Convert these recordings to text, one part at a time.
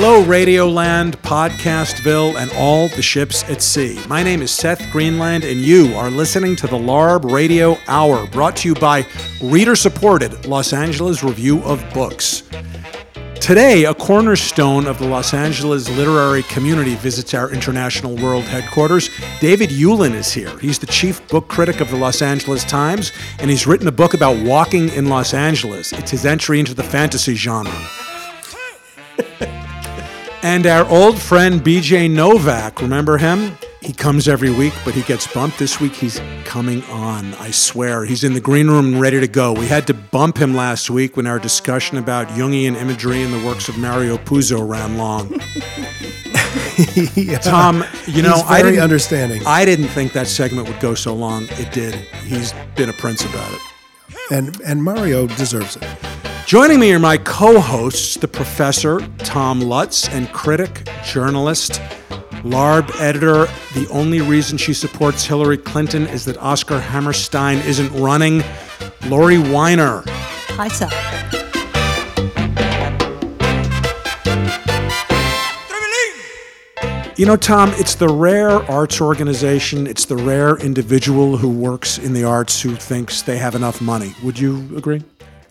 Hello, Radioland, Podcastville, and all the ships at sea. My name is Seth Greenland, and you are listening to the LARB Radio Hour, brought to you by reader-supported Los Angeles Review of Books. Today, a cornerstone of the Los Angeles literary community visits our international world headquarters. David Ulin is here. He's the chief book critic of the Los Angeles Times, and he's written a book about walking in Los Angeles. It's his entry into the fantasy genre. And our old friend B.J. Novak, remember him? He comes every week, but he gets bumped. This week he's coming on, I swear. He's in the green room and ready to go. We had to bump him last week when our discussion about Jungian imagery and the works of Mario Puzo ran long. Yeah. Tom, you know, I didn't think that segment would go so long. It did. He's been a prince about it. And Mario deserves it. Joining me are my co-hosts, the professor, Tom Lutz, and critic, journalist, LARB editor. The only reason she supports Hillary Clinton is that Oscar Hammerstein isn't running, Laurie Winer. Hi, sir. You know, Tom, it's the rare arts organization, it's the rare individual who works in the arts who thinks they have enough money. Would you agree?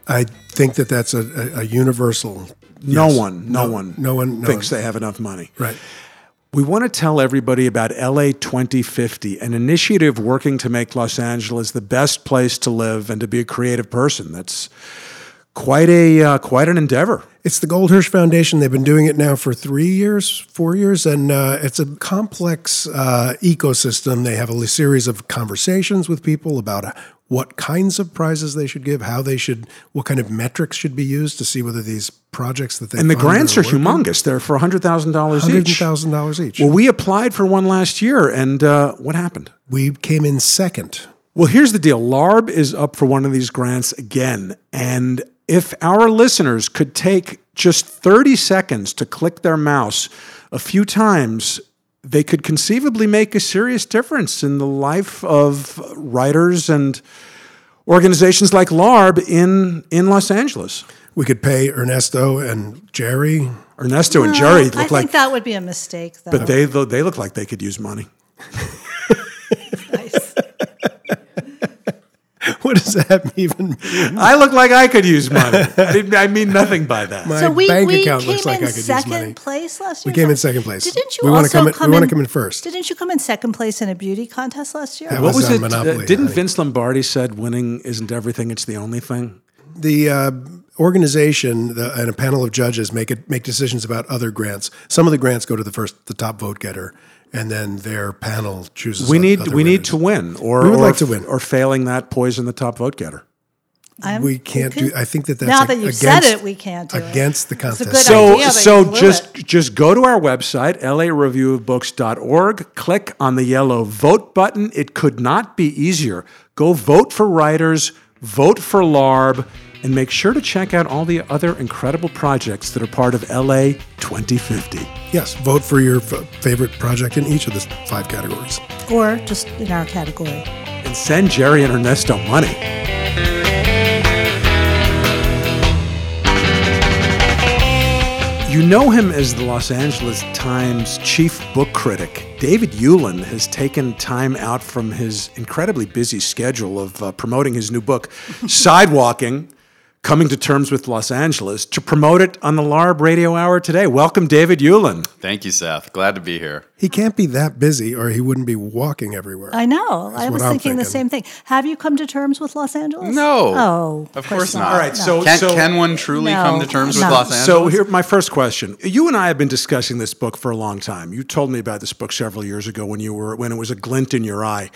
I think that's a universal. No one thinks they have enough money. Right. We want to tell everybody about LA 2050, an initiative working to make Los Angeles the best place to live and to be a creative person. That's quite an endeavor. It's the Goldhirsch Foundation. They've been doing it now for 4 years, and it's a complex ecosystem. They have a series of conversations with people about what kinds of prizes they should give, how they should, what kind of metrics should be used to see whether these projects that they and the grants are humongous. They're for $100,000 each. Well, we applied for one last year, and what happened? We came in second. Well, here's the deal. LARB is up for one of these grants again, and if our listeners could take just 30 seconds to click their mouse a few times, they could conceivably make a serious difference in the life of writers and organizations like LARB in Los Angeles. We could pay Ernesto and Jerry. I think that would be a mistake, though. But they look like they could use money. Nice. What does that even mean? I look like I could use money. I mean nothing by that. My bank account looks like I could use money. We came in second place last year. Didn't you want to come in first. Didn't you come in second place in a beauty contest last year? That was Monopoly. Didn't Vince Lombardi said winning isn't everything, it's the only thing? The organization and a panel of judges make decisions about other grants. Some of the grants go to the top vote getter. And then their panel chooses. We need to win, or failing that, poison the top vote getter. I think that's against the contest. So just go to our website, LAReviewofBooks.org. Click on the yellow vote button. It could not be easier. Go vote for writers. Vote for LARB, and make sure to check out all the other incredible projects that are part of LA 2050. Yes, vote for your favorite project in each of the 5 categories. Or just in our category. And send Jerry and Ernesto money. You know him as the Los Angeles Times chief book critic. David Ulin has taken time out from his incredibly busy schedule of promoting his new book, Sidewalking: Coming to Terms with Los Angeles, to promote it on the LARB Radio Hour today. Welcome, David Ulin. Thank you, Seth. Glad to be here. He can't be that busy or he wouldn't be walking everywhere. I know. I was thinking the same thing. Have you come to terms with Los Angeles? No. Oh, of course not. All right. No. Can one truly come to terms with Los Angeles? So here, my first question. You and I have been discussing this book for a long time. You told me about this book several years ago when it was a glint in your eye.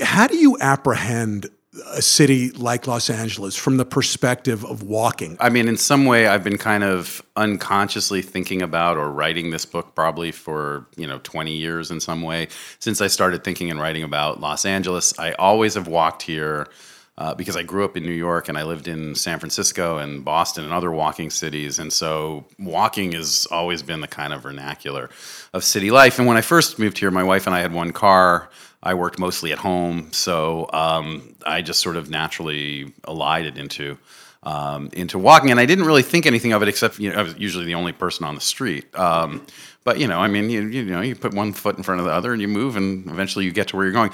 How do you apprehend a city like Los Angeles from the perspective of walking? I mean, in some way, I've been kind of unconsciously thinking about or writing this book probably for, 20 years in some way. Since I started thinking and writing about Los Angeles, I always have walked here because I grew up in New York and I lived in San Francisco and Boston and other walking cities. And so walking has always been the kind of vernacular of city life. And when I first moved here, my wife and I had one car. I worked mostly at home, so I just sort of naturally elided into into walking. And I didn't really think anything of it, except, you know, I was usually the only person on the street. But, you know, I mean, you know, you put one foot in front of the other and you move, and eventually you get to where you're going.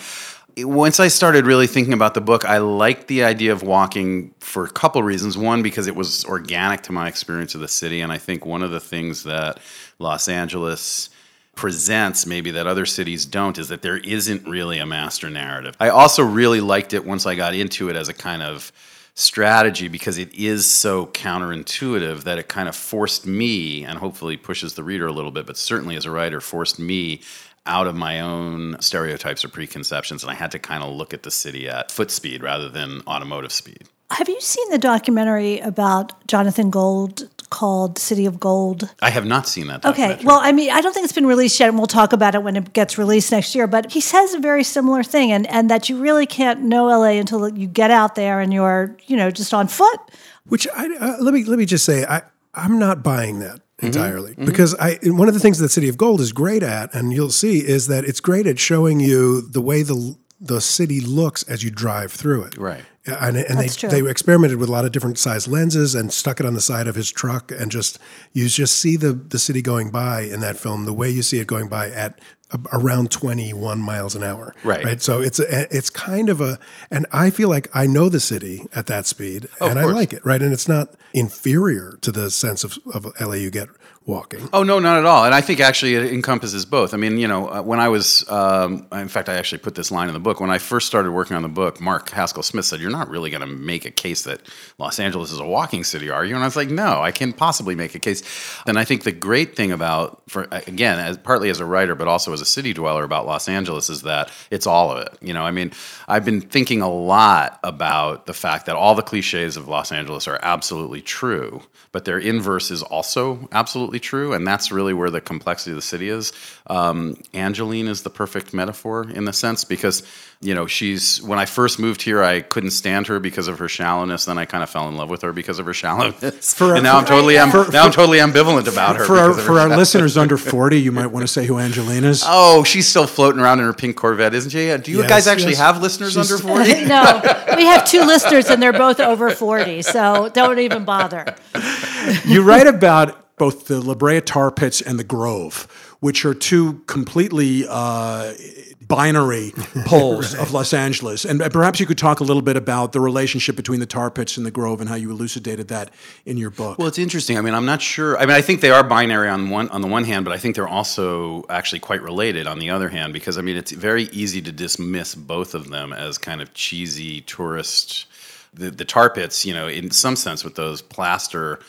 Once I started really thinking about the book, I liked the idea of walking for a couple reasons. One, because it was organic to my experience of the city. And I think one of the things that Los Angeles presents, maybe that other cities don't, is that there isn't really a master narrative. I also really liked it once I got into it as a kind of strategy, because it is so counterintuitive that it kind of forced me, and hopefully pushes the reader a little bit, but certainly as a writer forced me out of my own stereotypes or preconceptions, and I had to kind of look at the city at foot speed rather than automotive speed. Have you seen the documentary about Jonathan Gold called City of Gold? I have not seen that documentary. Okay. Well, I mean, I don't think it's been released yet, and we'll talk about it when it gets released next year, but he says a very similar thing, and that you really can't know LA until you get out there and you're, you know, just on foot. Which, let me just say, I'm not buying that entirely, mm-hmm. because one of the things that City of Gold is great at, and you'll see, is that it's great at showing you the way the city looks as you drive through it. Right. And they experimented with a lot of different size lenses and stuck it on the side of his truck, and you just see the city going by in that film the way you see it going by at around 21 miles an hour. Right. So it's kind of and I feel like I know the city at that speed, and I like it, right? And it's not inferior to the sense of LA you get walking. Oh, no, not at all. And I think actually it encompasses both. I mean, you know, when I was, in fact, I actually put this line in the book. When I first started working on the book, Mark Haskell Smith said, "You're not really going to make a case that Los Angeles is a walking city, are you?" And I was like, no, I can't possibly make a case. And I think the great thing about, partly as a writer, but also as a city dweller, about Los Angeles is that it's all of it. You know, I mean, I've been thinking a lot about the fact that all the cliches of Los Angeles are absolutely true, but their inverse is also absolutely true, and that's really where the complexity of the city is. Angeline is the perfect metaphor in the sense, because, you know, when I first moved here, I couldn't stand her because of her shallowness. Then I kind of fell in love with her because of her shallowness. I'm totally ambivalent about her. For our listeners under 40, you might want to say who Angeline is. Oh, she's still floating around in her pink Corvette, isn't she? Do you guys actually have listeners under 40? No, we have two listeners, and they're both over 40, so don't even bother. You write about both the La Brea Tar Pits and the Grove, which are two completely binary poles right. of Los Angeles. And perhaps you could talk a little bit about the relationship between the Tar Pits and the Grove and how you elucidated that in your book. Well, it's interesting. I mean, I'm not sure. I mean, I think they are binary on the one hand, but I think they're also actually quite related on the other hand, because, I mean, it's very easy to dismiss both of them as kind of cheesy tourist. The Tar Pits, you know, in some sense with those plaster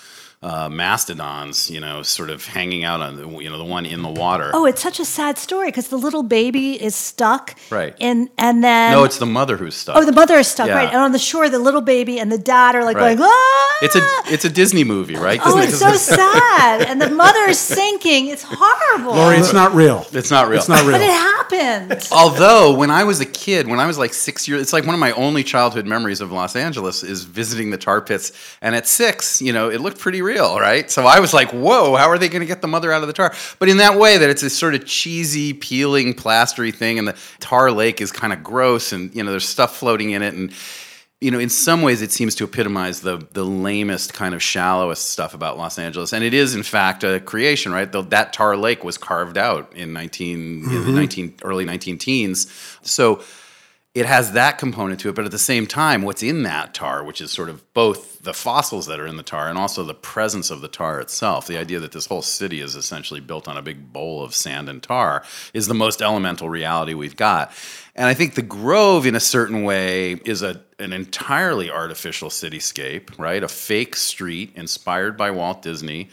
mastodons, you know, sort of hanging out on, the one in the water. Oh, it's such a sad story because the little baby is stuck. Right. And then... No, it's the mother who's stuck. Oh, the mother is stuck, right. And on the shore, the little baby and the dad are like going, ah! It's a Disney movie, right? Oh, it's so sad. And the mother is sinking. It's horrible. Laurie, it's not real. But it happened. Although, when I was a kid, when I was like 6 years... It's like one of my only childhood memories of Los Angeles is visiting the Tar Pits. And at 6, you know, it looked pretty real, right? So I was like, whoa, how are they going to get the mother out of the tar? But in that way, that it's this sort of cheesy, peeling, plastery thing, and the tar lake is kind of gross, and, you know, there's stuff floating in it, and, you know, in some ways it seems to epitomize the lamest, kind of shallowest stuff about Los Angeles. And it is, in fact, a creation, right? That tar lake was carved out in the early 19-teens. So it has that component to it, but at the same time, what's in that tar, which is sort of both the fossils that are in the tar and also the presence of the tar itself, the idea that this whole city is essentially built on a big bowl of sand and tar, is the most elemental reality we've got. And I think the Grove, in a certain way, is an entirely artificial cityscape, right? A fake street inspired by Walt Disney,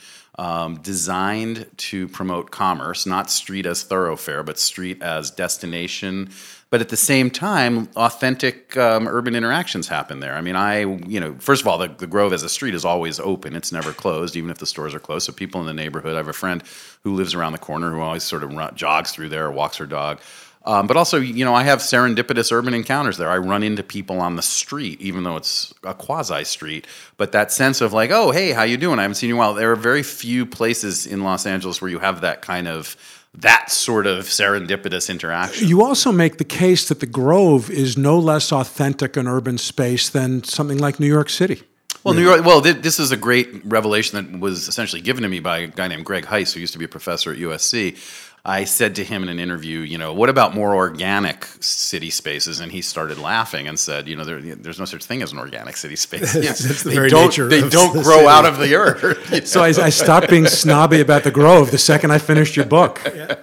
designed to promote commerce, not street as thoroughfare, but street as destination. But at the same time, authentic urban interactions happen there. I mean, first of all, the Grove as a street is always open. It's never closed, even if the stores are closed. So people in the neighborhood, I have a friend who lives around the corner who always sort of jogs through there or walks her dog. But also, you know, I have serendipitous urban encounters there. I run into people on the street, even though it's a quasi-street. But that sense of like, oh, hey, how you doing? I haven't seen you in a while. There are very few places in Los Angeles where you have that sort of serendipitous interaction. You also make the case that the Grove is no less authentic an urban space than something like New York City. Well, New York. Well, this is a great revelation that was essentially given to me by a guy named Greg Heiss, who used to be a professor at USC. I said to him in an interview, you know, what about more organic city spaces? And he started laughing and said, you know, there's no such thing as an organic city space. That's the very nature. They don't grow out of the earth. You know? So I stopped being snobby about the Grove the second I finished your book. Yeah.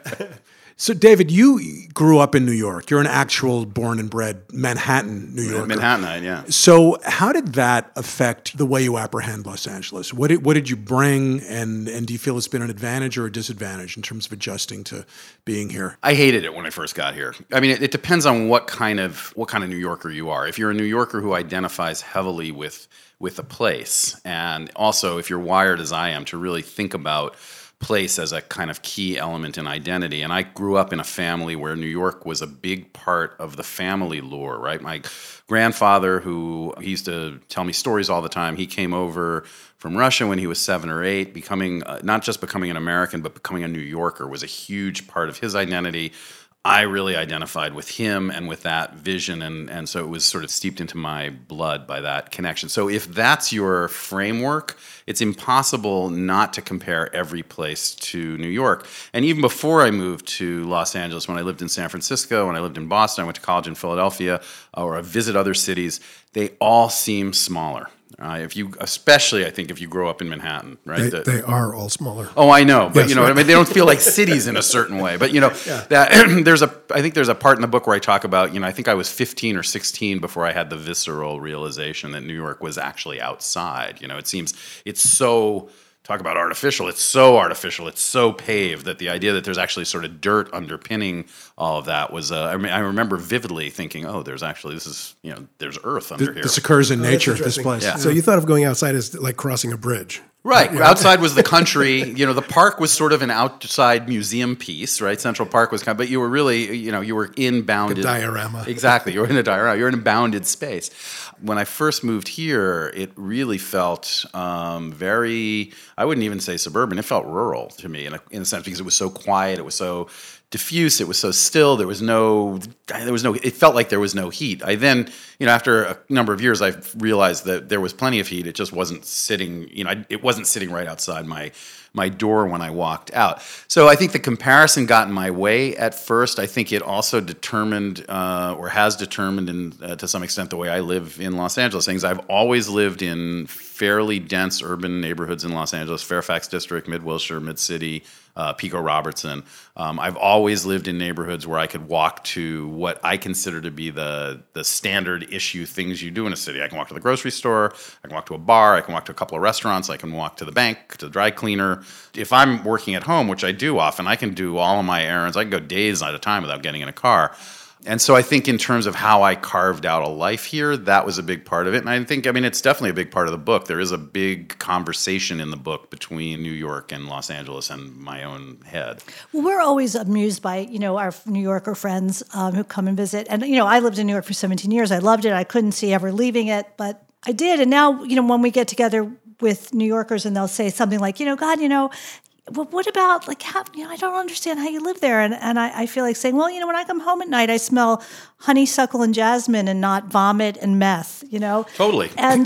So, David, you grew up in New York. You're an actual born and bred Manhattan, New Yorker. Manhattanite, yeah. So how did that affect the way you apprehend Los Angeles? What did you bring, and do you feel it's been an advantage or a disadvantage in terms of adjusting to being here? I hated it when I first got here. I mean, it depends on what kind of New Yorker you are. If you're a New Yorker who identifies heavily with a place, and also if you're wired as I am to really think about place as a kind of key element in identity. And I grew up in a family where New York was a big part of the family lore, right? My grandfather, who he used to tell me stories all the time, he came over from Russia when he was 7 or 8, not just becoming an American, but becoming a New Yorker was a huge part of his identity. I really identified with him and with that vision, and so it was sort of steeped into my blood by that connection. So if that's your framework, it's impossible not to compare every place to New York. And even before I moved to Los Angeles, when I lived in San Francisco, when I lived in Boston, I went to college in Philadelphia, or I visit other cities, they all seem smaller. Especially, I think, if you grow up in Manhattan, right? They are all smaller. Oh, I know, but yes, you know, right. I mean, they don't feel like cities in a certain way. But you know, yeah. I think there's a part in the book where I talk about, you know, I think I was 15 or 16 before I had the visceral realization that New York was actually outside. You know, it seems It's so artificial. It's so paved that the idea that there's actually sort of dirt underpinning all of that was, I remember vividly thinking, oh, there's earth under here. This occurs in nature, this place. Yeah. So you thought of going outside as like crossing a bridge. Right. Outside was the country. You know, the park was sort of an outside museum piece, right? Central Park was kind of, but you were really, you know, you were in bounded. Like a diorama. Exactly. You were in a diorama. You were in a bounded space. When I first moved here, it really felt very, I wouldn't even say suburban. It felt rural to me in a sense because it was so quiet. It was so diffuse. It was so still. It felt like there was no heat. I then, you know, after a number of years, I realized that there was plenty of heat. It just wasn't sitting, you know, it wasn't sitting right outside my door when I walked out. So I think the comparison got in my way at first. I think it also determined or has determined to some extent the way I live in Los Angeles. Things I've always lived in fairly dense urban neighborhoods in Los Angeles, Fairfax District, Mid-Wilshire, Mid-City, Pico Robertson. I've always lived in neighborhoods where I could walk to what I consider to be the standard issue things you do in a city. I can walk to the grocery store, I can walk to a bar, I can walk to a couple of restaurants, I can walk to the bank, to the dry cleaner. If I'm working at home, which I do often, I can do all of my errands. I can go days at a time without getting in a car. And so I think in terms of how I carved out a life here, that was a big part of it. And I think, I mean, it's definitely a big part of the book. There is a big conversation in the book between New York and Los Angeles and my own head. Well, we're always amused by, you know, our New Yorker friends who come and visit. And, you know, I lived in New York for 17 years. I loved it. I couldn't see ever leaving it, but I did. And now, you know, when we get together with New Yorkers and they'll say something like, you know, God, you know, well, what about, like, how, you know, I don't understand how you live there. And I feel like saying, well, you know, when I come home at night, I smell honeysuckle and jasmine and not vomit and meth, you know? Totally. And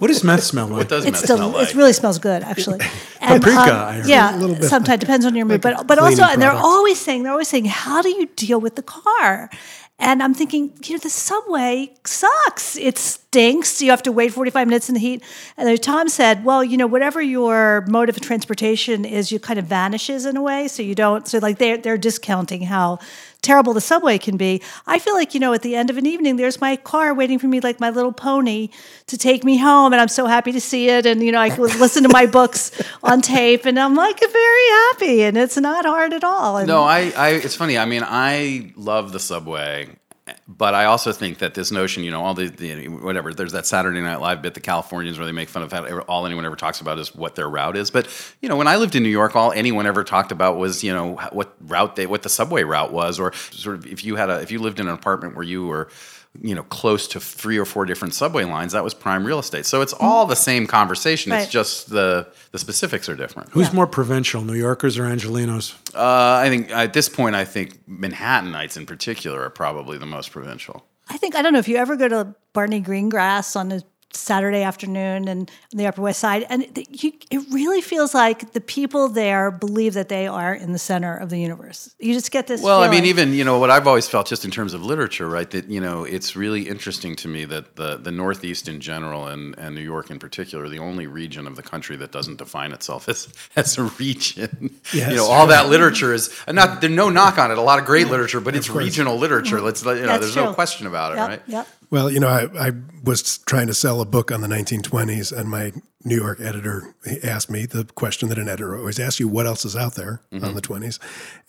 what does meth smell like? What does meth smell like? It really smells good, actually. And, paprika, I heard. Yeah, a little bit. Sometimes depends on your mood. Like but also, and they're always saying, how do you deal with the car? And I'm thinking, you know, the subway sucks. It stinks. You have to wait 45 minutes in the heat. And then Tom said, well, you know, whatever your mode of transportation is, you kind of vanishes in a way. So you don't, so like they're discounting how terrible the subway can be. I feel like, you know, at the end of an evening, there's my car waiting for me, like My Little Pony, to take me home. And I'm so happy to see it. And, you know, I can listen to my books on tape and I'm like very happy and it's not hard at all. And no, I it's funny. I mean, I love the subway. But I also think that this notion, you know, all the whatever, there's that Saturday Night Live bit, the Californians, where they make fun of all anyone ever talks about is what their route is. But, you know, when I lived in New York, all anyone ever talked about was, you know, what the subway route was, or sort of if you lived in an apartment where you were, you know, close to 3 or 4 different subway lines, that was prime real estate. So it's all the same conversation. Right. It's just the specifics are different. Who's more provincial, New Yorkers or Angelenos? I think at this point, I think Manhattanites in particular are probably the most provincial. I don't know if you ever go to Barney Greengrass on a Saturday afternoon and on the Upper West Side. And it really feels like the people there believe that they are in the center of the universe. You just get this feeling. I mean, even, what I've always felt just in terms of literature, right, that, it's really interesting to me that the Northeast in general and New York in particular are the only region of the country that doesn't define itself as a region. Yes, all right. That literature is, there's no knock on it, a lot of great literature, but it's regional literature. There's no question about it, right? Yep. Well, I was trying to sell a book on the 1920s, and my New York editor asked me the question that an editor always asks you, what else is out there on the 20s?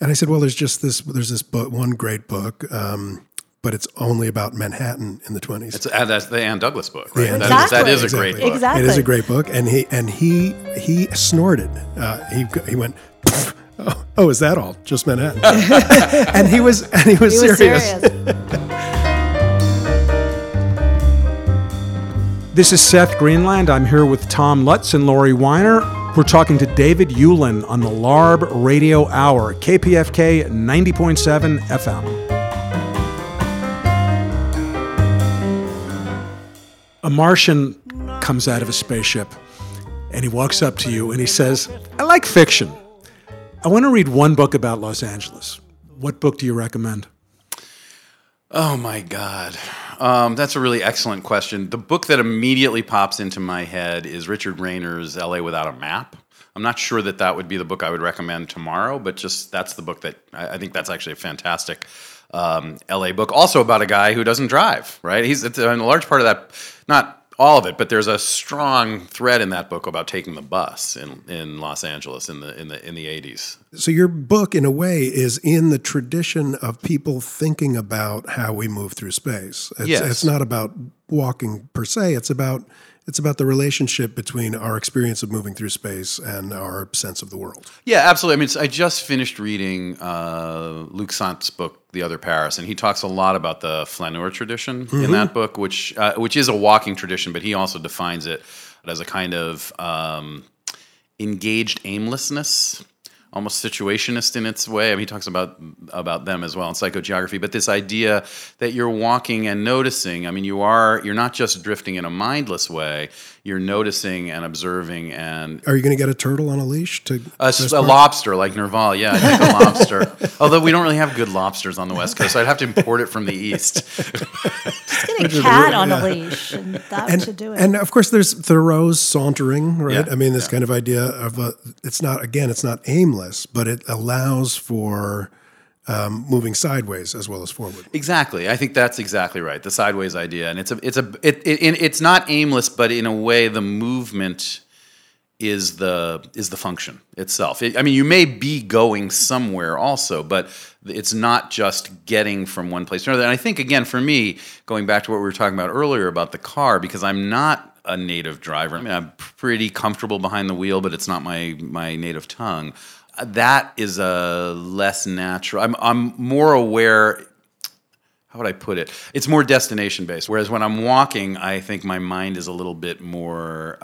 And I said, well, there's this book, one great book, but it's only about Manhattan in the 20s. That's the Anne Douglas book, right? Exactly. That is a great book. Exactly. It is a great book, and he snorted. He went... Oh, is that all? Just Manhattan? And he was serious. This is Seth Greenland. I'm here with Tom Lutz and Laurie Winer. We're talking to David Ulin on the LARB Radio Hour, KPFK 90.7 FM. A Martian comes out of a spaceship, and he walks up to you and he says, "I like fiction. I want to read one book about Los Angeles. What book do you recommend?" Oh, my God. That's a really excellent question. The book that immediately pops into my head is Richard Rayner's L.A. Without a Map. I'm not sure that would be the book I would recommend tomorrow, but just that's the book that I think that's actually a fantastic L.A. book. Also about a guy who doesn't drive, right? It's a large part of that, not all of it, but there's a strong thread in that book about taking the bus in Los Angeles in the 80s. So your book, in a way, is in the tradition of people thinking about how we move through space. It's not about walking per se. It's about the relationship between our experience of moving through space and our sense of the world. Yeah, absolutely. I just finished reading Luc Sante's book, The Other Paris, and he talks a lot about the flaneur tradition in that book, which is a walking tradition, but he also defines it as a kind of engaged aimlessness, almost situationist in its way. He talks about them as well in psychogeography, but this idea that you're walking and noticing. You're not just drifting in a mindless way. You're noticing and observing. And are you going to get a turtle on a leash to a lobster like Nerval? Yeah, I think a lobster. Although we don't really have good lobsters on the West Coast, so I'd have to import it from the East. Just get a cat on a leash, and that should do it. And of course, there's Thoreau's sauntering, right? Yeah, this kind of idea of it's not aimless, but it allows for moving sideways as well as forward. Exactly. I think that's exactly right. The sideways idea. And it's not aimless, but in a way the movement is the function itself. You may be going somewhere also, but it's not just getting from one place to another. And I think, again, for me, going back to what we were talking about earlier about the car, because I'm not a native driver. I'm pretty comfortable behind the wheel, but it's not my native tongue. That is a less natural. I'm more aware. How would I put it? It's more destination based. Whereas when I'm walking, I think my mind is a little bit more.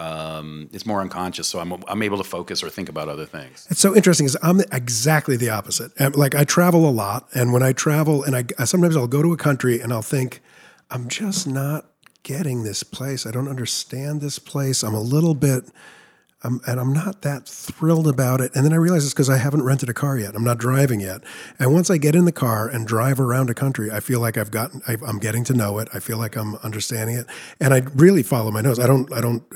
It's more unconscious, so I'm able to focus or think about other things. It's so interesting. Is I'm exactly the opposite. I travel a lot, and when I travel, and I sometimes I'll go to a country and I'll think, I'm just not getting this place. I don't understand this place. I'm a little bit. And I'm not that thrilled about it. And then I realize it's because I haven't rented a car yet. I'm not driving yet. And once I get in the car and drive around a country, I feel like I'm getting to know it. I feel like I'm understanding it. And I really follow my nose. I don't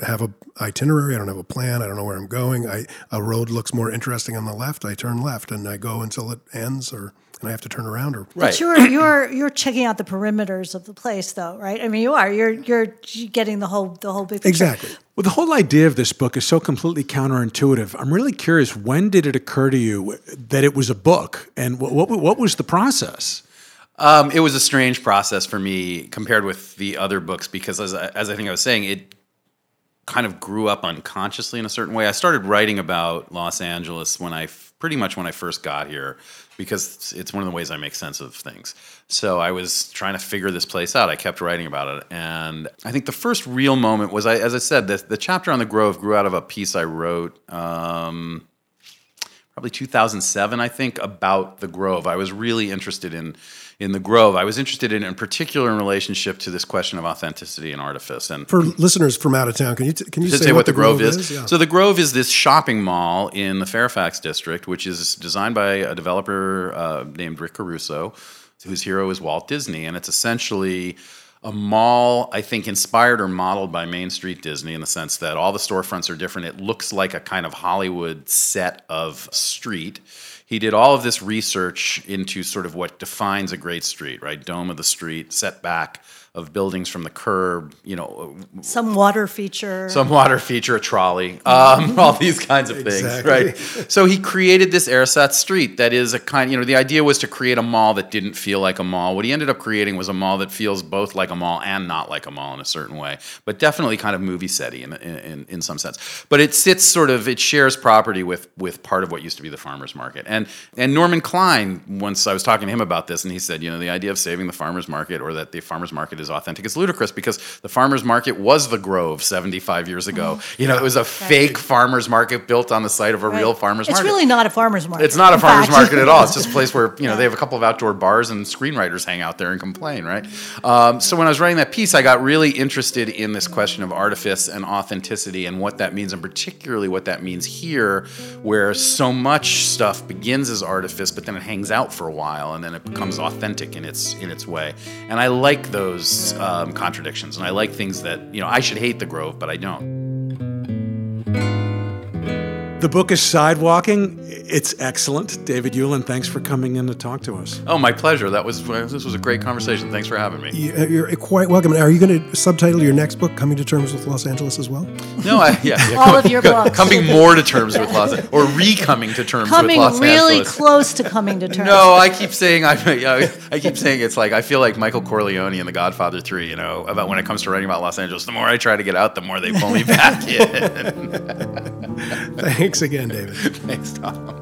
have a itinerary. I don't have a plan. I don't know where I'm going. A road looks more interesting on the left. I turn left and I go until it ends and I have to turn around or right. But you're checking out the perimeters of the place though, right? You're getting the whole big picture. Exactly. Well, the whole idea of this book is so completely counterintuitive. I'm really curious, when did it occur to you that it was a book, and what was the process? It was a strange process for me compared with the other books because, as I think I was saying, it kind of grew up unconsciously in a certain way. I started writing about Los Angeles when I first got here, because it's one of the ways I make sense of things. So I was trying to figure this place out. I kept writing about it. And I think the first real moment was, as I said, the chapter on the Grove grew out of a piece I wrote probably 2007, I think, about the Grove. I was really interested in in the Grove. I was interested in particular in relationship to this question of authenticity and artifice. And for listeners from out of town, can you say what the Grove is? Yeah. So the Grove is this shopping mall in the Fairfax District, which is designed by a developer named Rick Caruso, whose hero is Walt Disney. And it's essentially a mall, I think, inspired or modeled by Main Street Disney in the sense that all the storefronts are different. It looks like a kind of Hollywood set of street. He did all of this research into sort of what defines a great street, right? Dome of the street, setback of buildings from the curb, you know. Some water feature, a trolley, all these kinds of things, right? So he created this ersatz street that is a kind, you know, the idea was to create a mall that didn't feel like a mall. What he ended up creating was a mall that feels both like a mall and not like a mall in a certain way, but definitely kind of movie setty in some sense. But it sits sort of, it shares property with part of what used to be the farmer's market. And Norman Klein, once I was talking to him about this, and he said, you know, the idea of saving the farmer's market or that the farmer's market is authentic is ludicrous because the farmer's market was the Grove 75 years ago. You know, it was a fake farmer's market built on the site of a real farmer's market. It's really not a farmer's market. It's not a farmer's market at all. It's just a place where, you know, they have a couple of outdoor bars and screenwriters hang out there and complain, right? So when I was writing that piece, I got really interested in this question of artifice and authenticity and what that means, and particularly what that means here, where so much stuff begins as artifice, but then it hangs out for a while, and then it becomes authentic in its way. And I like those contradictions, and I like things that, you know, I should hate the Grove, but I don't. The book is Sidewalking. It's excellent. David Ulin, thanks for coming in to talk to us. Oh, my pleasure. This was a great conversation. Thanks for having me. You're quite welcome. Are you going to subtitle your next book "Coming to Terms with Los Angeles" as well? No, all of your books. Coming more to terms with Los Angeles, or re-coming to terms with Los Angeles. Coming really close to coming to terms. No, I keep saying it's like I feel like Michael Corleone in The Godfather 3. You know, about when it comes to writing about Los Angeles, the more I try to get out, the more they pull me back in. Thanks again, David. Thanks, Tom.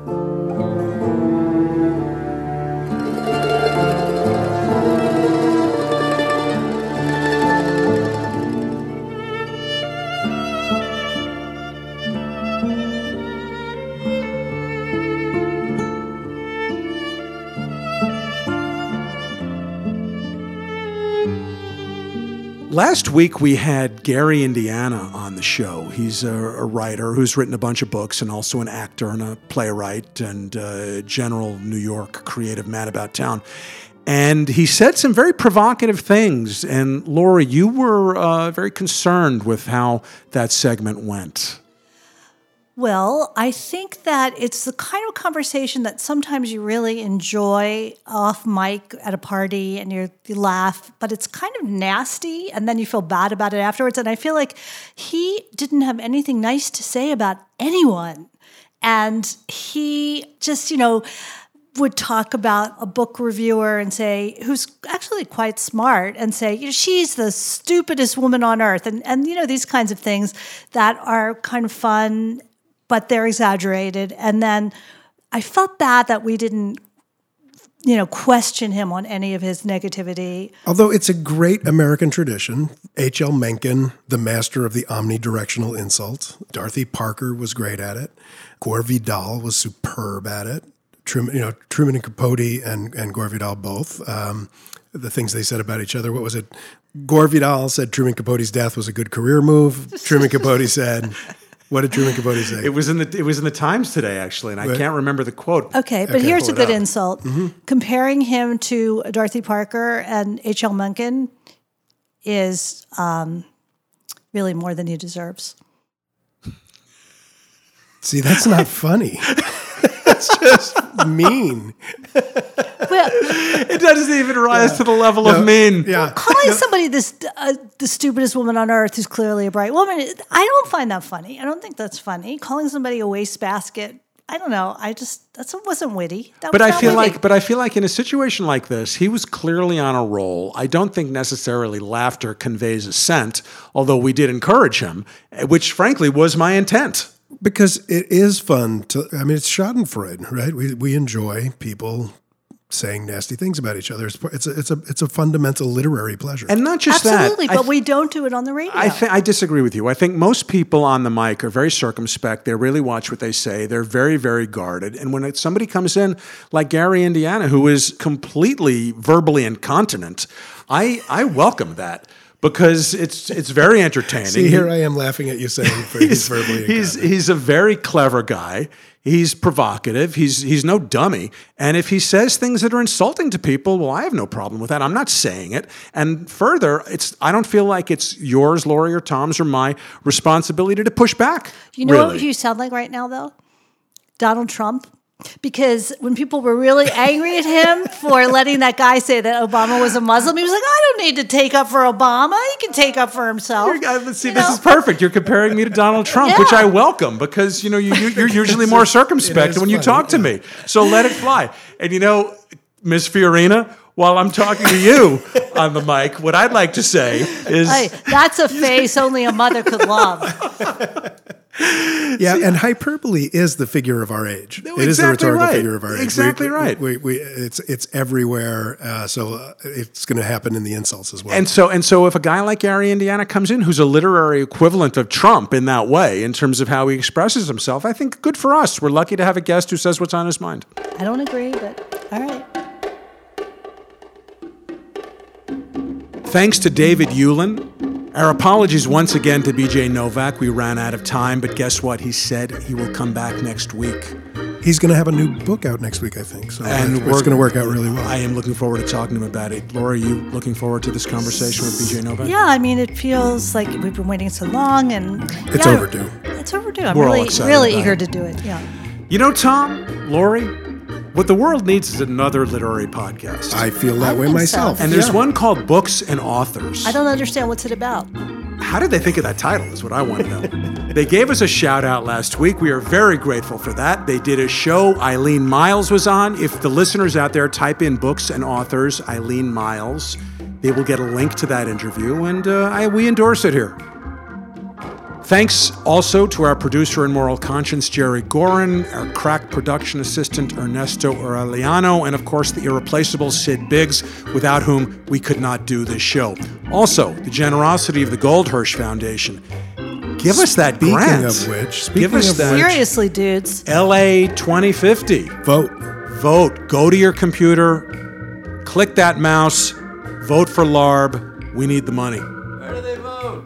Last week, we had Gary Indiana on the show. He's a writer who's written a bunch of books and also an actor and a playwright and a general New York creative man about town. And he said some very provocative things. And Laurie, you were very concerned with how that segment went. Well, I think that it's the kind of conversation that sometimes you really enjoy off mic at a party and you laugh, but it's kind of nasty and then you feel bad about it afterwards. And I feel like he didn't have anything nice to say about anyone. And he just, you know, would talk about a book reviewer and say, who's actually quite smart, and say, you know, she's the stupidest woman on earth. And you know, these kinds of things that are kind of fun, but they're exaggerated. And then I felt bad that we didn't, you know, question him on any of his negativity. Although it's a great American tradition. H.L. Mencken, the master of the omnidirectional insult. Dorothy Parker was great at it. Gore Vidal was superb at it. Truman and Capote and Gore Vidal both. The things they said about each other. What was it? Gore Vidal said Truman Capote's death was a good career move. Truman Capote said... What did Truman Capote say? It was in the Times today, actually, and I can't remember the quote. Okay, but here's a good insult. Mm-hmm. Comparing him to Dorothy Parker and H.L. Mencken is really more than he deserves. See, that's not funny. That's just mean. Well, it doesn't even rise to the level of mean. Yeah. Well, calling somebody the stupidest woman on earth who's clearly a bright woman, I don't find that funny. I don't think that's funny. Calling somebody a wastebasket, I don't know. That wasn't witty. I feel like in a situation like this, he was clearly on a roll. I don't think necessarily laughter conveys assent, although we did encourage him, which frankly was my intent. Because it is fun to, I mean, it's Schadenfreude, right? We enjoy people saying nasty things about each other. It's a fundamental literary pleasure. And not just absolutely, that. But we don't do it on the radio. I disagree with you. I think most people on the mic are very circumspect. They really watch what they say. They're very, very guarded. And when somebody comes in like Gary Indiana, who is completely verbally incontinent, I welcome that. Because it's very entertaining. See, here I am laughing at you saying he's verbally incontinent. He's a very clever guy. He's provocative. He's no dummy. And if he says things that are insulting to people, well, I have no problem with that. I'm not saying it. And further, I don't feel like it's yours, Laurie, or Tom's, or my responsibility to push back. You know really. What you sound like right now, though? Donald Trump. Because when people were really angry at him for letting that guy say that Obama was a Muslim, he was like, I don't need to take up for Obama. He can take up for himself. See, this is perfect. You're comparing me to Donald Trump, yeah. Which I welcome because, you're usually more circumspect when you talk to me. So let it fly. And, Ms. Fiorina, while I'm talking to you on the mic, what I'd like to say is... Hey, that's a face only a mother could love. Yeah, and hyperbole is the figure of our age. No, it exactly is the rhetorical right. figure of our age. Exactly right. It's everywhere, so it's going to happen in the insults as well. And so if a guy like Gary Indiana comes in who's a literary equivalent of Trump in that way, in terms of how he expresses himself, I think good for us. We're lucky to have a guest who says what's on his mind. I don't agree, but all right. Thanks to David Ulin. Our apologies once again to B.J. Novak. We ran out of time, but guess what? He said he will come back next week. He's going to have a new book out next week, I think. So it's going to work out really well. I am looking forward to talking to him about it. Laurie, you looking forward to this conversation with B.J. Novak? Yeah, it feels like we've been waiting so long. And it's overdue. It's overdue. I'm really eager to do it. Yeah. Tom, Laurie... what the world needs is another literary podcast. I feel that way myself. So. And there's one called Books and Authors. I don't understand what's it about. How did they think of that title is what I want to know. They gave us a shout out last week. We are very grateful for that. They did a show. Eileen Miles was on. If the listeners out there type in Books and Authors, Eileen Miles, they will get a link to that interview. And we endorse it here. Thanks also to our producer and moral conscience, Jerry Gorin, our crack production assistant, Ernesto Aureliano, and of course the irreplaceable Sid Biggs, without whom we could not do this show. Also, the generosity of the Goldhirsch Foundation. Give us that grant. Seriously, dudes. LA 2050. Vote. Go to your computer, click that mouse, vote for LARB. We need the money. Where do they vote?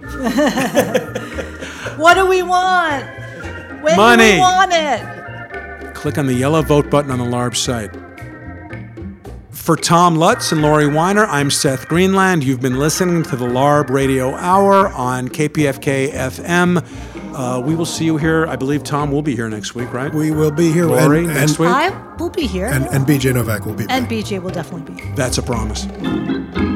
What do we want? When money. Do we want it? Click on the yellow vote button on the LARB site. For Tom Lutz and Laurie Winer, I'm Seth Greenland. You've been listening to the LARB Radio Hour on KPFK FM. We will see you here. I believe Tom will be here next week, right? We will be here. Laurie, next week? I will be here. And B.J. Novak will be here. And B.J. will definitely be here. That's a promise.